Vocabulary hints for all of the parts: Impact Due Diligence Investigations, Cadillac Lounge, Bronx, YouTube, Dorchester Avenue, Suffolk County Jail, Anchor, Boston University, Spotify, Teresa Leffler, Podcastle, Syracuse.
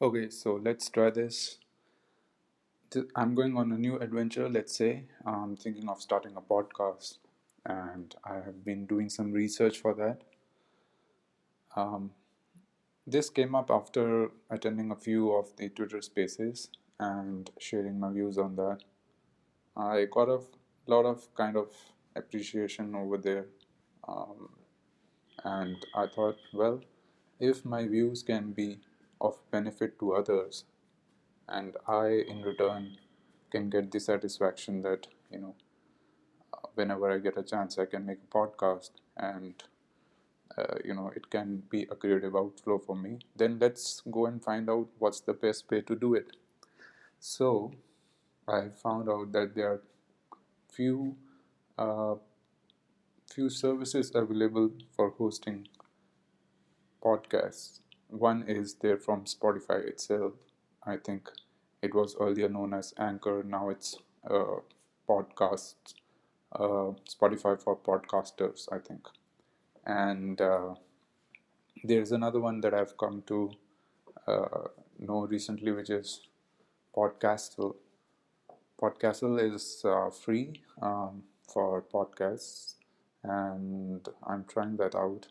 Okay, so let's try this. I'm going on a new adventure, let's say. I'm thinking of starting a podcast, and I have been doing some research for that. This came up after attending a few of the Twitter spaces and sharing my views on that. I got a lot of kind of appreciation over there, and I thought, well, if my views can be of benefit to others, and I in return can get the satisfaction that, whenever I get a chance, I can make a podcast and it can be a creative outflow for me, then let's go and find out what's the best way to do it. So I found out that there are few services available for hosting podcasts. One is there from Spotify itself. I think it was earlier known as Anchor. Now it's Podcasts, Spotify for podcasters, I think. And there's another one that I've come to know recently, which is Podcastle. Podcastle is free for podcasts, and I'm trying that out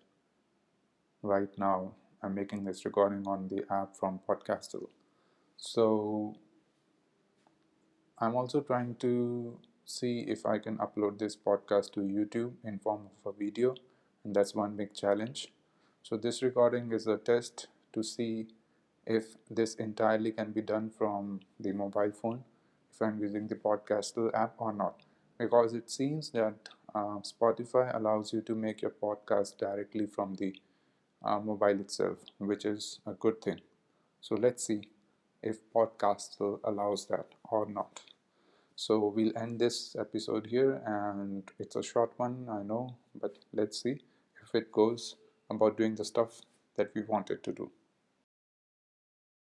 right now. I'm making this recording on the app from Podcastle. So I'm also trying to see if I can upload this podcast to YouTube in form of a video, and that's one big challenge. So this recording is a test to see if this entirely can be done from the mobile phone, if I'm using the Podcastle app or not, because it seems that Spotify allows you to make your podcast directly from the mobile itself, which is a good thing. So let's see if Podcastle allows that or not. So we'll end this episode here, and it's a short one, I know, but let's see if it goes about doing the stuff that we wanted to do.